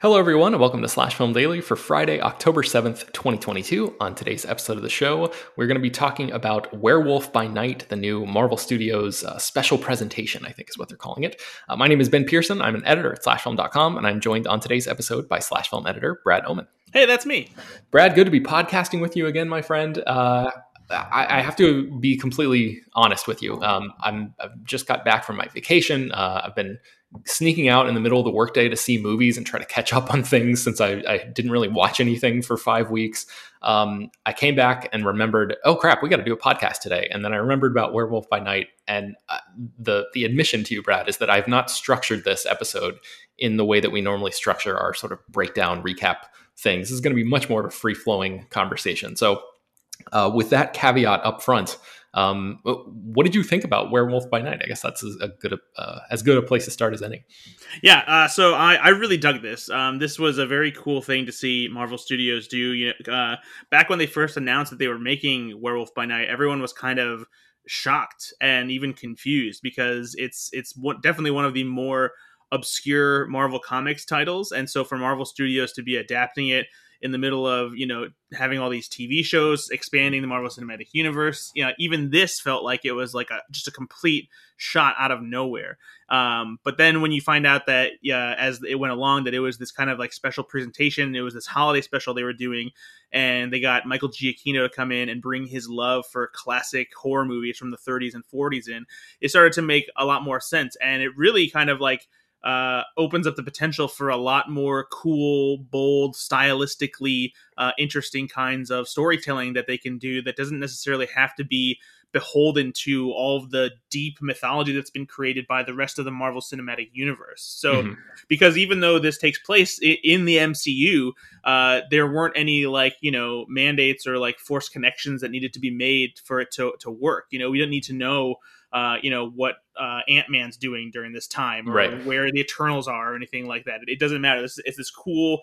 Hello everyone, and welcome to SlashFilm Daily for Friday, October 7th, 2022. On today's episode of the show, we're going to be talking about Werewolf by Night, the new Marvel Studios special presentation, I think is what they're calling it. My name is Ben Pearson. I'm an editor at SlashFilm.com, and I'm joined on today's episode by SlashFilm editor Brad Oman. Hey, that's me. Brad, good to be podcasting with you again, my friend. I have to be completely honest with you. I've just got back from my vacation. I've been sneaking out in the middle of the workday to see movies and try to catch up on things since I didn't really watch anything for 5 weeks. I came back and remembered, oh crap, we got to do a podcast today. And then I remembered about Werewolf by Night. And the admission to you, Brad, is that I've not structured this episode in the way that we normally structure our sort of breakdown recap things. This is going to be much more of a free flowing conversation. So with that caveat up front, what did you think about Werewolf by Night? I guess that's as good a place to start as any. Yeah. So I really dug this. This was a very cool thing to see Marvel Studios do. Back when they first announced that they were making Werewolf by Night, everyone was kind of shocked and even confused because it's definitely one of the more obscure Marvel Comics titles. And so for Marvel Studios to be adapting it in the middle of, having all these TV shows, expanding the Marvel Cinematic Universe, even this felt like it was like just a complete shot out of nowhere. But then when you find out that, as it went along, that it was this kind of like special presentation, it was this holiday special they were doing, and they got Michael Giacchino to come in and bring his love for classic horror movies from the 30s and 40s in, it started to make a lot more sense. And it really kind of like, opens up the potential for a lot more cool, bold, stylistically interesting kinds of storytelling that they can do that doesn't necessarily have to be beholden to all of the deep mythology that's been created by the rest of the Marvel Cinematic Universe. So because even though this takes place in the MCU, there weren't any mandates or forced connections that needed to be made for it to work. We didn't need to know what Ant-Man's doing during this time, or right, where the Eternals are or anything like that. It doesn't matter. It's this cool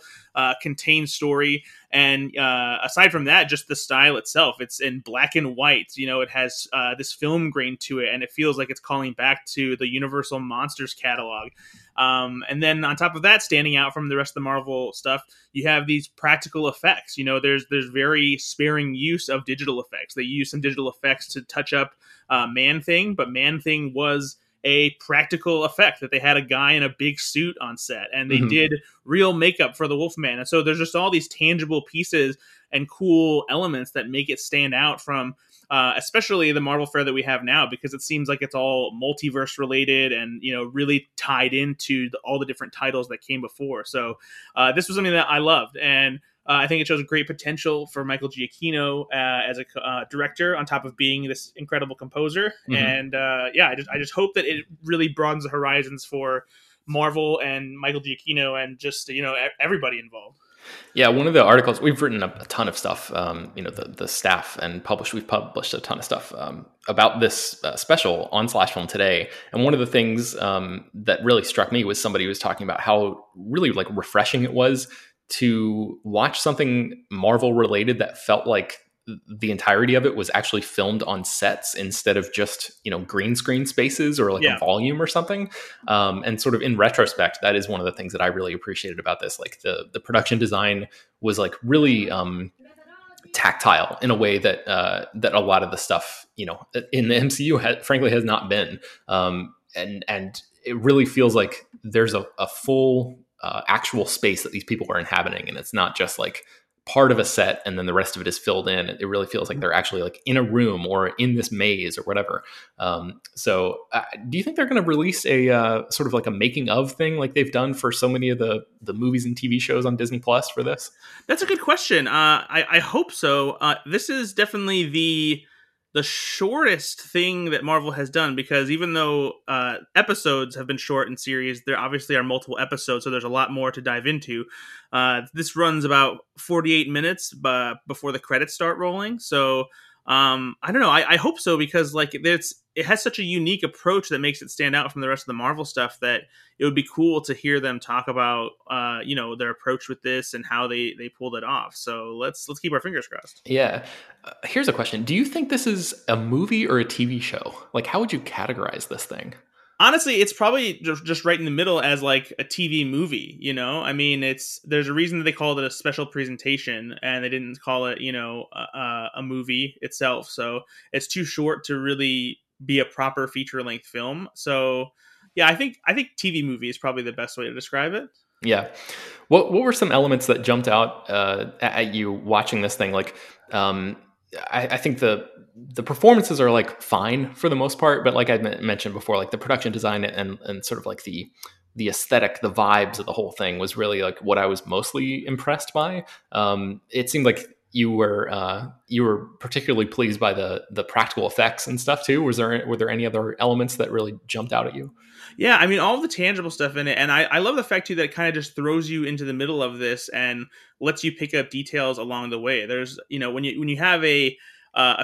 contained story. And aside from that, just the style itself, it's in black and white. You know, it has this film grain to it, and it feels like it's calling back to the Universal Monsters catalog. And then on top of that, standing out from the rest of the Marvel stuff, you have these practical effects. You know, there's very sparing use of digital effects. They use some digital effects to touch up Man-Thing, but Man-Thing was a practical effect that they had a guy in a big suit on set, and they did real makeup for the Wolfman. And so there's just all these tangible pieces and cool elements that make it stand out from especially the Marvel fair that we have now, because it seems like it's all multiverse related and, you know, really tied into all the different titles that came before. So this was something that I loved. And I think it shows a great potential for Michael Giacchino as a director, on top of being this incredible composer. And I just hope that it really broadens the horizons for Marvel and Michael Giacchino and just, you know, everybody involved. Yeah, one of the articles, we've written a ton of stuff, you know, the staff and we've published a ton of stuff about this special on SlashFilm today. And one of the things that really struck me was somebody was talking about how really like refreshing it was to watch something Marvel related that felt like the entirety of it was actually filmed on sets instead of just, you know, green screen spaces or like a volume or something. And sort of in retrospect, that is one of the things that I really appreciated about this. Like the production design was like really tactile in a way that, that a lot of the stuff, you know, in the MCU frankly has not been. And it really feels like there's a full actual space that these people are inhabiting. And it's not just like part of a set and then the rest of it is filled in. It really feels like they're actually like in a room or in this maze or whatever. So do you think they're going to release a sort of like a making of thing like they've done for so many of the movies and TV shows on Disney Plus for this? That's a good question. I hope so. This is definitely the shortest thing that Marvel has done, because even though episodes have been short in series, there obviously are multiple episodes, so there's a lot more to dive into. This runs about 48 minutes before the credits start rolling. So I don't know. I hope so, because like it has such a unique approach that makes it stand out from the rest of the Marvel stuff that it would be cool to hear them talk about, you know, their approach with this and how they pulled it off. So let's keep our fingers crossed. Yeah. Here's a question. Do you think this is a movie or a TV show? Like, how would you categorize this thing? Honestly, it's probably just right in the middle as like a TV movie, you know? I mean, there's a reason that they called it a special presentation and they didn't call it, you know, a movie itself. So it's too short to really be a proper feature-length film. So yeah, I think TV movie is probably the best way to describe it. Yeah. What were some elements that jumped out at you watching this thing? Like, I think the performances are like fine for the most part, but like I mentioned before, like the production design and sort of like the aesthetic, the vibes of the whole thing was really like what I was mostly impressed by. It seemed like you were particularly pleased by the practical effects and stuff too. Were there any other elements that really jumped out at you? Yeah, I mean, all the tangible stuff in it. And I love the fact too that it kind of just throws you into the middle of this and lets you pick up details along the way. There's, you know, when you have a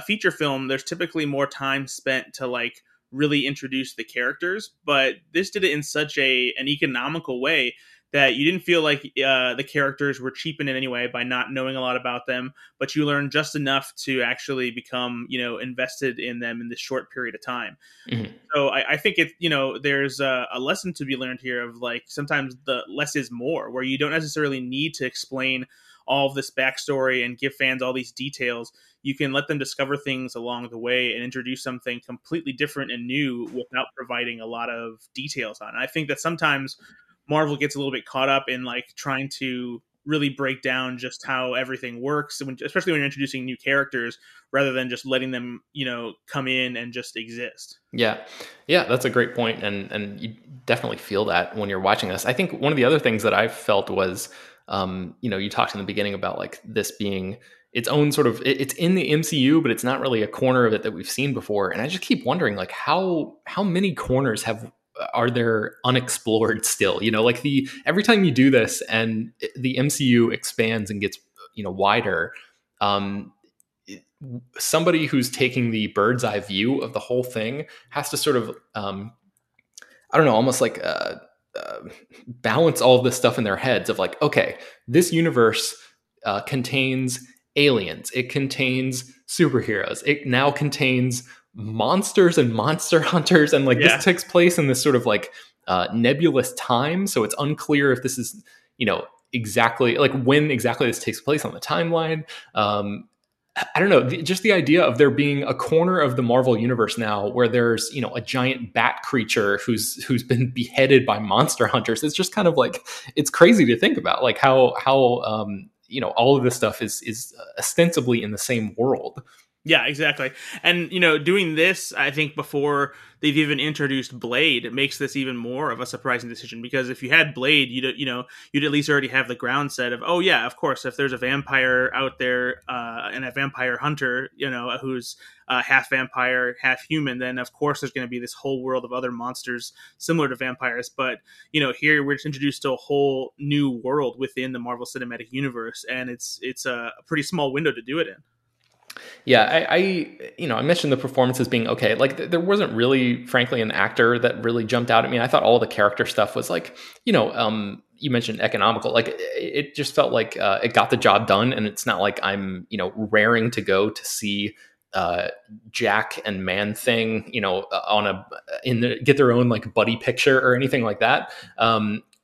feature film, there's typically more time spent to like really introduce the characters, but this did it in such an economical way that you didn't feel like the characters were cheapened in any way by not knowing a lot about them, but you learned just enough to actually become, you know, invested in them in this short period of time. Mm-hmm. So I think it, you know, there's a lesson to be learned here of like sometimes the less is more, where you don't necessarily need to explain all of this backstory and give fans all these details. You can let them discover things along the way and introduce something completely different and new without providing a lot of details on it. I think that sometimes Marvel gets a little bit caught up in like trying to really break down just how everything works, especially when you're introducing new characters, rather than just letting them, you know, come in and just exist. Yeah, that's a great point, and you definitely feel that when you're watching this. I think one of the other things that I felt was, you know, you talked in the beginning about like this being its own sort of, it's in the MCU, but it's not really a corner of it that we've seen before. And I just keep wondering like how many corners are there unexplored still, you know, like every time you do this and the MCU expands and gets, you know, wider, somebody who's taking the bird's eye view of the whole thing has to sort of, I don't know, almost like balance all of this stuff in their heads of like, okay, this universe contains aliens. It contains superheroes. It now contains monsters and monster hunters. And like this takes place in this sort of like nebulous time. So it's unclear if this is, you know, exactly like when exactly this takes place on the timeline. I don't know, just the idea of there being a corner of the Marvel universe now where there's, you know, a giant bat creature who's been beheaded by monster hunters. It's just kind of like, it's crazy to think about, like how you know, all of this stuff is ostensibly in the same world. Yeah, exactly. And, you know, doing this, I think before they've even introduced Blade, it makes this even more of a surprising decision, because if you had Blade, you'd at least already have the ground set of, oh yeah, of course, if there's a vampire out there and a vampire hunter, you know, who's half vampire, half human, then of course there's going to be this whole world of other monsters similar to vampires. But, you know, here we're introduced to a whole new world within the Marvel Cinematic Universe, and it's a pretty small window to do it in. Yeah, I mentioned the performances being okay. Like there wasn't really, frankly, an actor that really jumped out at me. I thought all the character stuff was like, you know, you mentioned economical. Like it just felt like it got the job done, and it's not like I'm, you know, raring to go to see Jack and Man-Thing, you know, get their own like buddy picture or anything like that.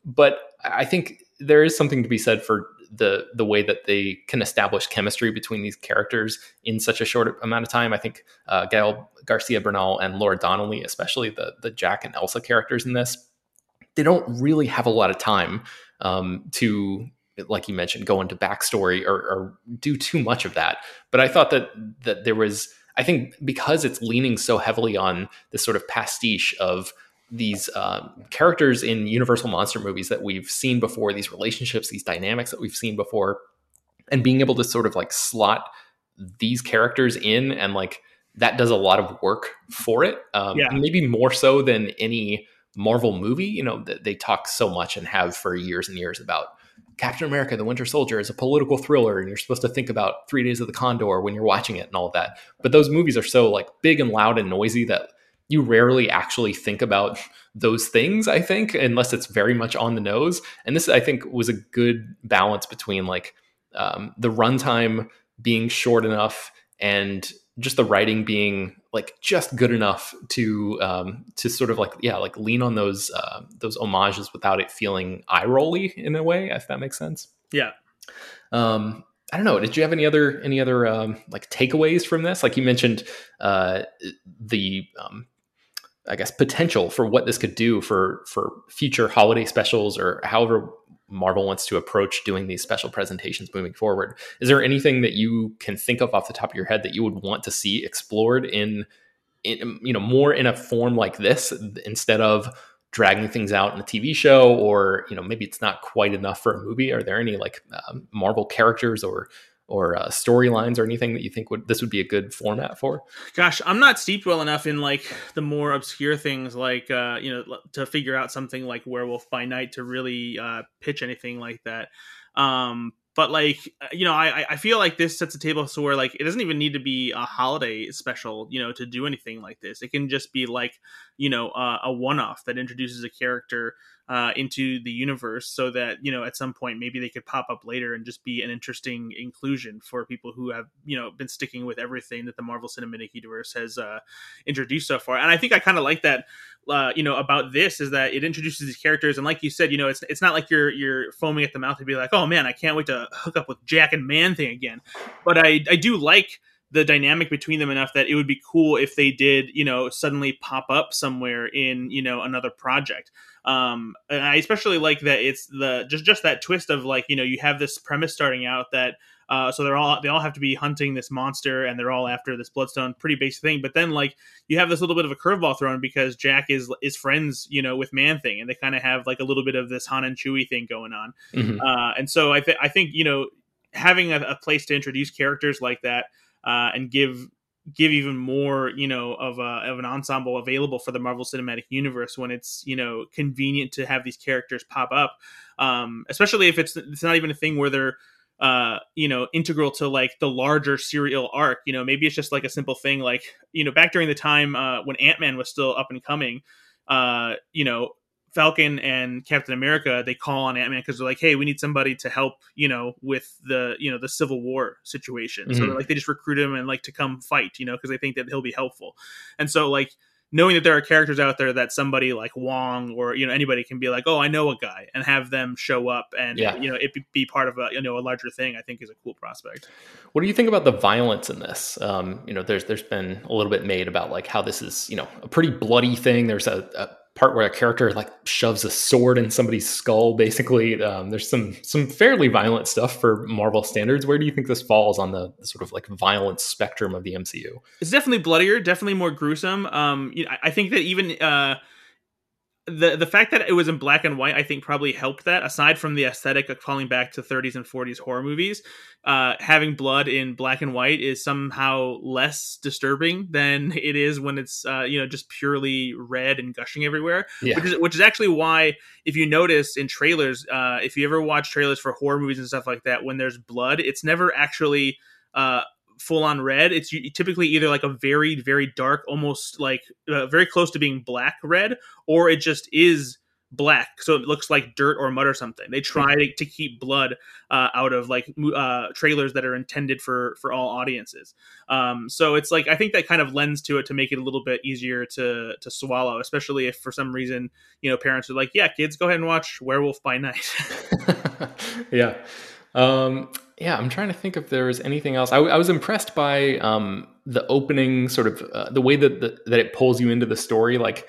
But I think there is something to be said for the way that they can establish chemistry between these characters in such a short amount of time. I think Gael Garcia Bernal and Laura Donnelly, especially the Jack and Elsa characters in this, they don't really have a lot of time to, like you mentioned, go into backstory or do too much of that. But I thought that there was, I think because it's leaning so heavily on this sort of pastiche of these characters in Universal monster movies that we've seen before, these relationships, these dynamics that we've seen before, and being able to sort of like slot these characters in, and like that does a lot of work for it. Maybe more so than any Marvel movie, you know, that they talk so much and have for years and years about Captain America, the Winter Soldier is a political thriller, and you're supposed to think about 3 Days of the Condor when you're watching it and all that. But those movies are so like big and loud and noisy that you rarely actually think about those things, I think, unless it's very much on the nose. And this, I think, was a good balance between like the runtime being short enough and just the writing being like just good enough to sort of like, yeah, like lean on those homages without it feeling eye-rolly in a way, if that makes sense. Yeah. I don't know. Did you have any other like takeaways from this? Like you mentioned the I guess potential for what this could do for future holiday specials, or however Marvel wants to approach doing these special presentations moving forward. Is there anything that you can think of off the top of your head that you would want to see explored in you know, more in a form like this, instead of dragging things out in a TV show, or, you know, maybe it's not quite enough for a movie? Are there any like Marvel characters or storylines or anything that you think this would be a good format for? Gosh, I'm not steeped well enough in like the more obscure things, like, you know, to figure out something like Werewolf by Night to really pitch anything like that. But like, you know, I feel like this sets a table so where like, it doesn't even need to be a holiday special, you know, to do anything like this. It can just be like, you know, a one-off that introduces a character into the universe, so that, you know, at some point maybe they could pop up later and just be an interesting inclusion for people who have, you know, been sticking with everything that the Marvel Cinematic Universe has introduced so far. And I think I kind of like that, you know, about this, is that it introduces these characters, and like you said, you know, it's not like you're foaming at the mouth to be like, oh man, I can't wait to hook up with Jack and Man-Thing again. But I do like the dynamic between them enough that it would be cool if they did, you know, suddenly pop up somewhere in, you know, another project. And I especially like that it's the just that twist of like, you know, you have this premise starting out that so they all have to be hunting this monster, and they're all after this Bloodstone, pretty basic thing. But then like you have this little bit of a curveball thrown, because Jack is friends, you know, with Man-Thing, and they kind of have like a little bit of this Han and Chewie thing going on. Mm-hmm. And so I think, you know, having a place to introduce characters like that and give even more, you know, of an ensemble available for the Marvel Cinematic Universe when it's, you know, convenient to have these characters pop up, especially if it's not even a thing where they're you know, integral to like the larger serial arc. You know, maybe it's just like a simple thing, like, you know, back during the time when Ant-Man was still up and coming, you know, Falcon and Captain America, they call on Ant-Man because they're like, hey, we need somebody to help, you know, with the, you know, the Civil War situation. Mm-hmm. So like they just recruit him and like to come fight, you know, because they think that he'll be helpful. And so like knowing that there are characters out there that somebody like Wong or, you know, anybody can be like, oh, I know a guy, and have them show up and, you know, it be part of a, you know, a larger thing, I think is a cool prospect. What do you think about the violence in this? You know, there's been a little bit made about like how this is, you know, a pretty bloody thing. There's a part where a character like shoves a sword in somebody's skull, basically. There's some fairly violent stuff for Marvel standards. Where do you think this falls on the sort of like violence spectrum of the MCU? It's definitely bloodier, definitely more gruesome. You know, I think that even the fact that it was in black and white, I think probably helped that, aside from the aesthetic of falling back to 30s and 40s horror movies. Having blood in black and white is somehow less disturbing than it is when it's, you know, just purely red and gushing everywhere, which is actually why, if you notice in trailers, if you ever watch trailers for horror movies and stuff like that, when there's blood, it's never actually, full on red. It's typically either like a very, very dark, almost like very close to being black red, or it just is black, so it looks like dirt or mud or something. They try to keep blood out of like trailers that are intended for all audiences. So it's like, I think that kind of lends to it to make it a little bit easier to swallow, especially if for some reason, you know, parents are like, yeah, kids, go ahead and watch Werewolf by Night. Yeah, I'm trying to think if there was anything else. I was impressed by the opening, sort of the way that that it pulls you into the story. Like,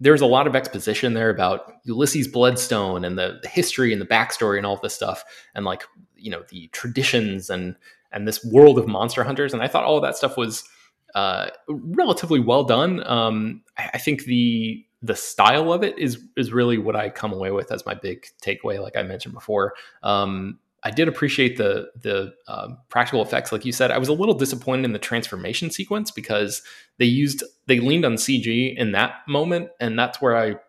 there's a lot of exposition there about Ulysses Bloodstone and the history and the backstory and all this stuff, and like, you know, the traditions and this world of monster hunters. And I thought all of that stuff was relatively well done. I think the style of it is really what I come away with as my big takeaway. Like I mentioned before. I did appreciate the practical effects, like you said. I was a little disappointed in the transformation sequence because they leaned on CG in that moment, and that's where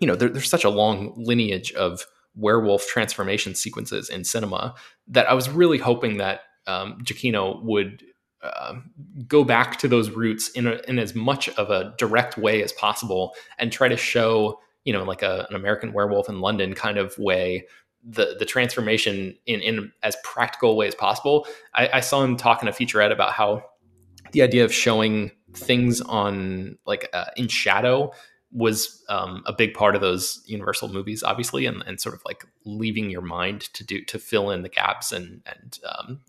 there's such a long lineage of werewolf transformation sequences in cinema that I was really hoping that Giacchino would go back to those roots in as much of a direct way as possible and try to show, you know, like an American Werewolf in London kind of way, the transformation in as practical a way as possible. I saw him talk in a featurette about how the idea of showing things on like in shadow was a big part of those Universal movies, obviously, and sort of like leaving your mind to fill in the gaps. And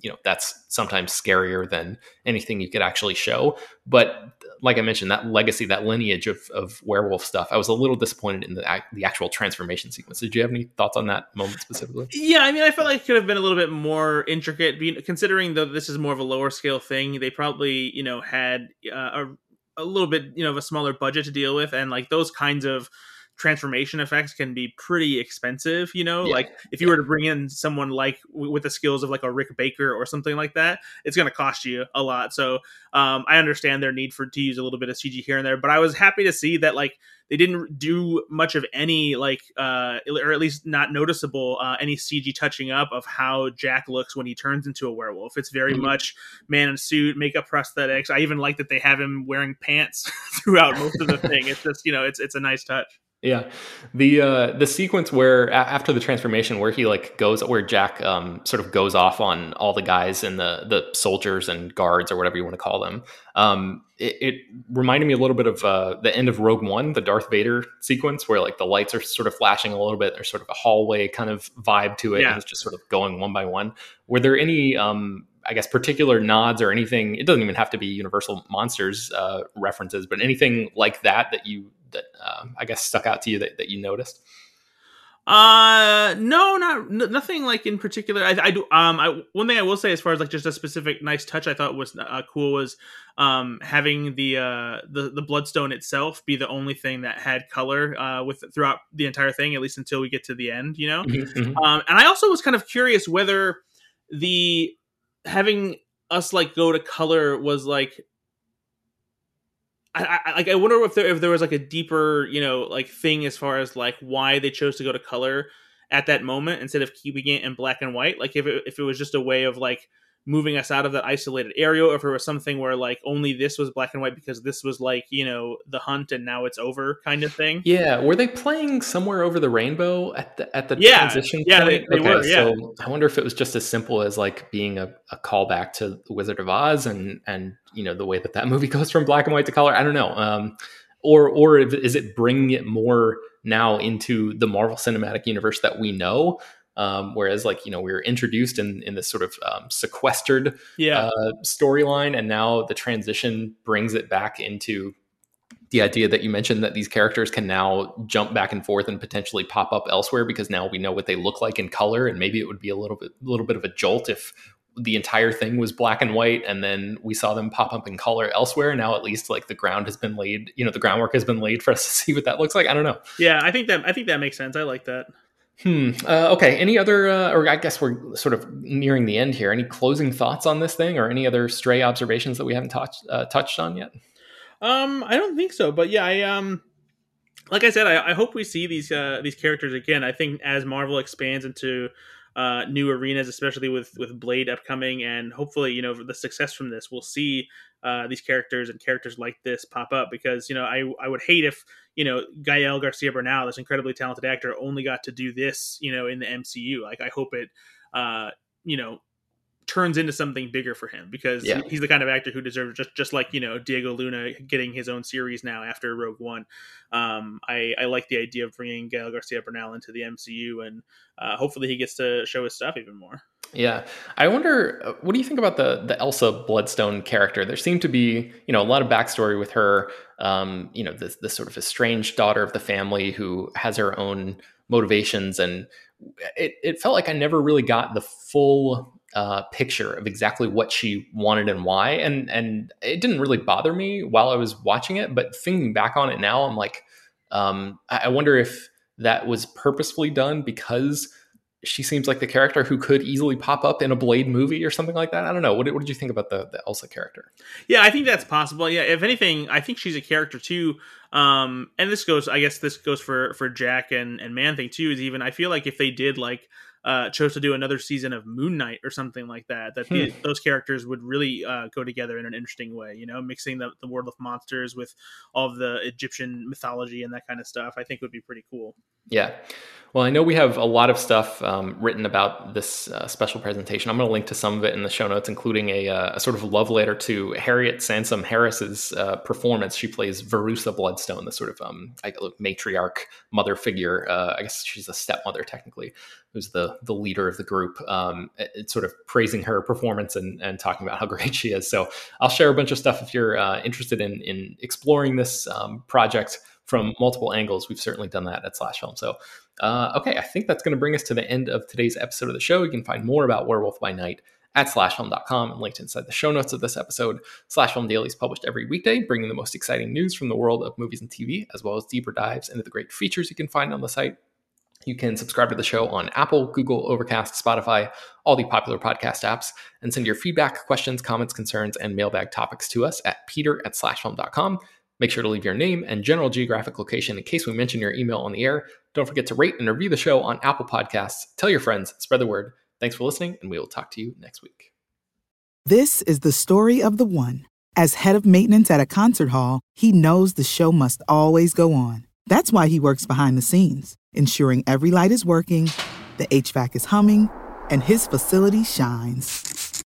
you know, that's sometimes scarier than anything you could actually show. But like I mentioned, that legacy, that lineage of werewolf stuff, I was a little disappointed in the actual transformation sequence. Did you have any thoughts on that moment specifically? Yeah, I mean, I felt like it could have been a little bit more intricate, considering though this is more of a lower scale thing. They probably, you know, had a little bit, you know, of a smaller budget to deal with, and like those kinds of transformation effects can be pretty expensive, you know. Yeah. Like if you were to bring in someone like with the skills of like a Rick Baker or something like that, it's going to cost you a lot. So I understand their need to use a little bit of CG here and there, but I was happy to see that like they didn't do much of any like or at least not noticeable any CG touching up of how Jack looks when he turns into a werewolf. It's very much man in suit, makeup, prosthetics. I even like that they have him wearing pants throughout most of the thing. It's just, you know, it's a nice touch. Yeah. The sequence where after the transformation, where he like goes, where Jack sort of goes off on all the guys and the soldiers and guards or whatever you want to call them. It reminded me a little bit of the end of Rogue One, the Darth Vader sequence where like the lights are sort of flashing a little bit. There's sort of a hallway kind of vibe to it. Yeah. And it's just sort of going one by one. Were there any, I guess, particular nods or anything? It doesn't even have to be Universal Monsters references, but anything like that that I guess stuck out to you that you noticed? Nothing like in particular. One thing I will say as far as like just a specific nice touch I thought was cool was having the Bloodstone itself be the only thing that had color throughout the entire thing, at least until we get to the end, you know. Mm-hmm. And I also was kind of curious whether the having us like go to color was like, I wonder if there was like a deeper, you know, like thing as far as like why they chose to go to color at that moment instead of keeping it in black and white. Like if it was just a way of like moving us out of that isolated area, or if it was something where like only this was black and white because this was like, you know, the hunt and now it's over kind of thing. Yeah. Were they playing Somewhere Over the Rainbow at the transition? Yeah, point? They were. Yeah. So I wonder if it was just as simple as like being a callback to The Wizard of Oz and, you know, the way that movie goes from black and white to color. I don't know. Or is it bringing it more now into the Marvel Cinematic Universe that we know? Whereas, like, you know, we were introduced in this sort of sequestered storyline, and now the transition brings it back into the idea that you mentioned, that these characters can now jump back and forth and potentially pop up elsewhere because now we know what they look like in color, and maybe it would be a little bit of a jolt if the entire thing was black and white and then we saw them pop up in color elsewhere. Now at least like the ground has been laid, you know, the groundwork has been laid for us to see what that looks like. I don't know. Yeah, I think that makes sense. I like that. Okay. Any other, or I guess we're sort of nearing the end here. Any closing thoughts on this thing, or any other stray observations that we haven't touched on yet? I don't think so, but yeah, I like I said, I hope we see these characters again. I think as Marvel expands into new arenas, especially with Blade upcoming, and hopefully, you know, the success from this, we'll see these characters and characters like this pop up, because, you know, I would hate if, you know, Gael Garcia Bernal, this incredibly talented actor, only got to do this, you know, in the MCU. Like, I hope it, you know, turns into something bigger for him, because he's the kind of actor who deserves, just like, you know, Diego Luna getting his own series now after Rogue One. I like the idea of bringing Gael Garcia Bernal into the MCU, and hopefully he gets to show his stuff even more. Yeah. I wonder, what do you think about the Elsa Bloodstone character? There seemed to be, you know, a lot of backstory with her, you know, this sort of estranged daughter of the family who has her own motivations. And it felt like I never really got the full picture of exactly what she wanted and why. And it didn't really bother me while I was watching it, but thinking back on it now, I'm like, I wonder if that was purposefully done because she seems like the character who could easily pop up in a Blade movie or something like that. I don't know. What did you think about the Elsa character? Yeah, I think that's possible. Yeah, if anything, I think she's a character too. And this goes for Jack and Man-Thing too. Is even, I feel like if they did like chose to do another season of Moon Knight or something like that, those characters would really go together in an interesting way. You know, mixing the werewolf monsters with all of the Egyptian mythology and that kind of stuff, I think would be pretty cool. Yeah. Well, I know we have a lot of stuff written about this special presentation. I'm going to link to some of it in the show notes, including a sort of love letter to Harriet Sansom Harris's performance. She plays Veruca Bloodstone, the sort of matriarch mother figure. I guess she's a stepmother, technically, who's the leader of the group. It's sort of praising her performance and talking about how great she is. So I'll share a bunch of stuff if you're interested in exploring this project from multiple angles. We've certainly done that at SlashFilm. So, okay, I think that's going to bring us to the end of today's episode of the show. You can find more about Werewolf by Night at slashfilm.com and linked inside the show notes of this episode. SlashFilm Daily is published every weekday, bringing the most exciting news from the world of movies and TV, as well as deeper dives into the great features you can find on the site. You can subscribe to the show on Apple, Google, Overcast, Spotify, all the popular podcast apps, and send your feedback, questions, comments, concerns, and mailbag topics to us at peter@slashfilm.com. Make sure to leave your name and general geographic location in case we mention your email on the air. Don't forget to rate and review the show on Apple Podcasts. Tell your friends, spread the word. Thanks for listening, and we will talk to you next week. This is the story of the one. As head of maintenance at a concert hall, he knows the show must always go on. That's why he works behind the scenes, ensuring every light is working, the HVAC is humming, and his facility shines.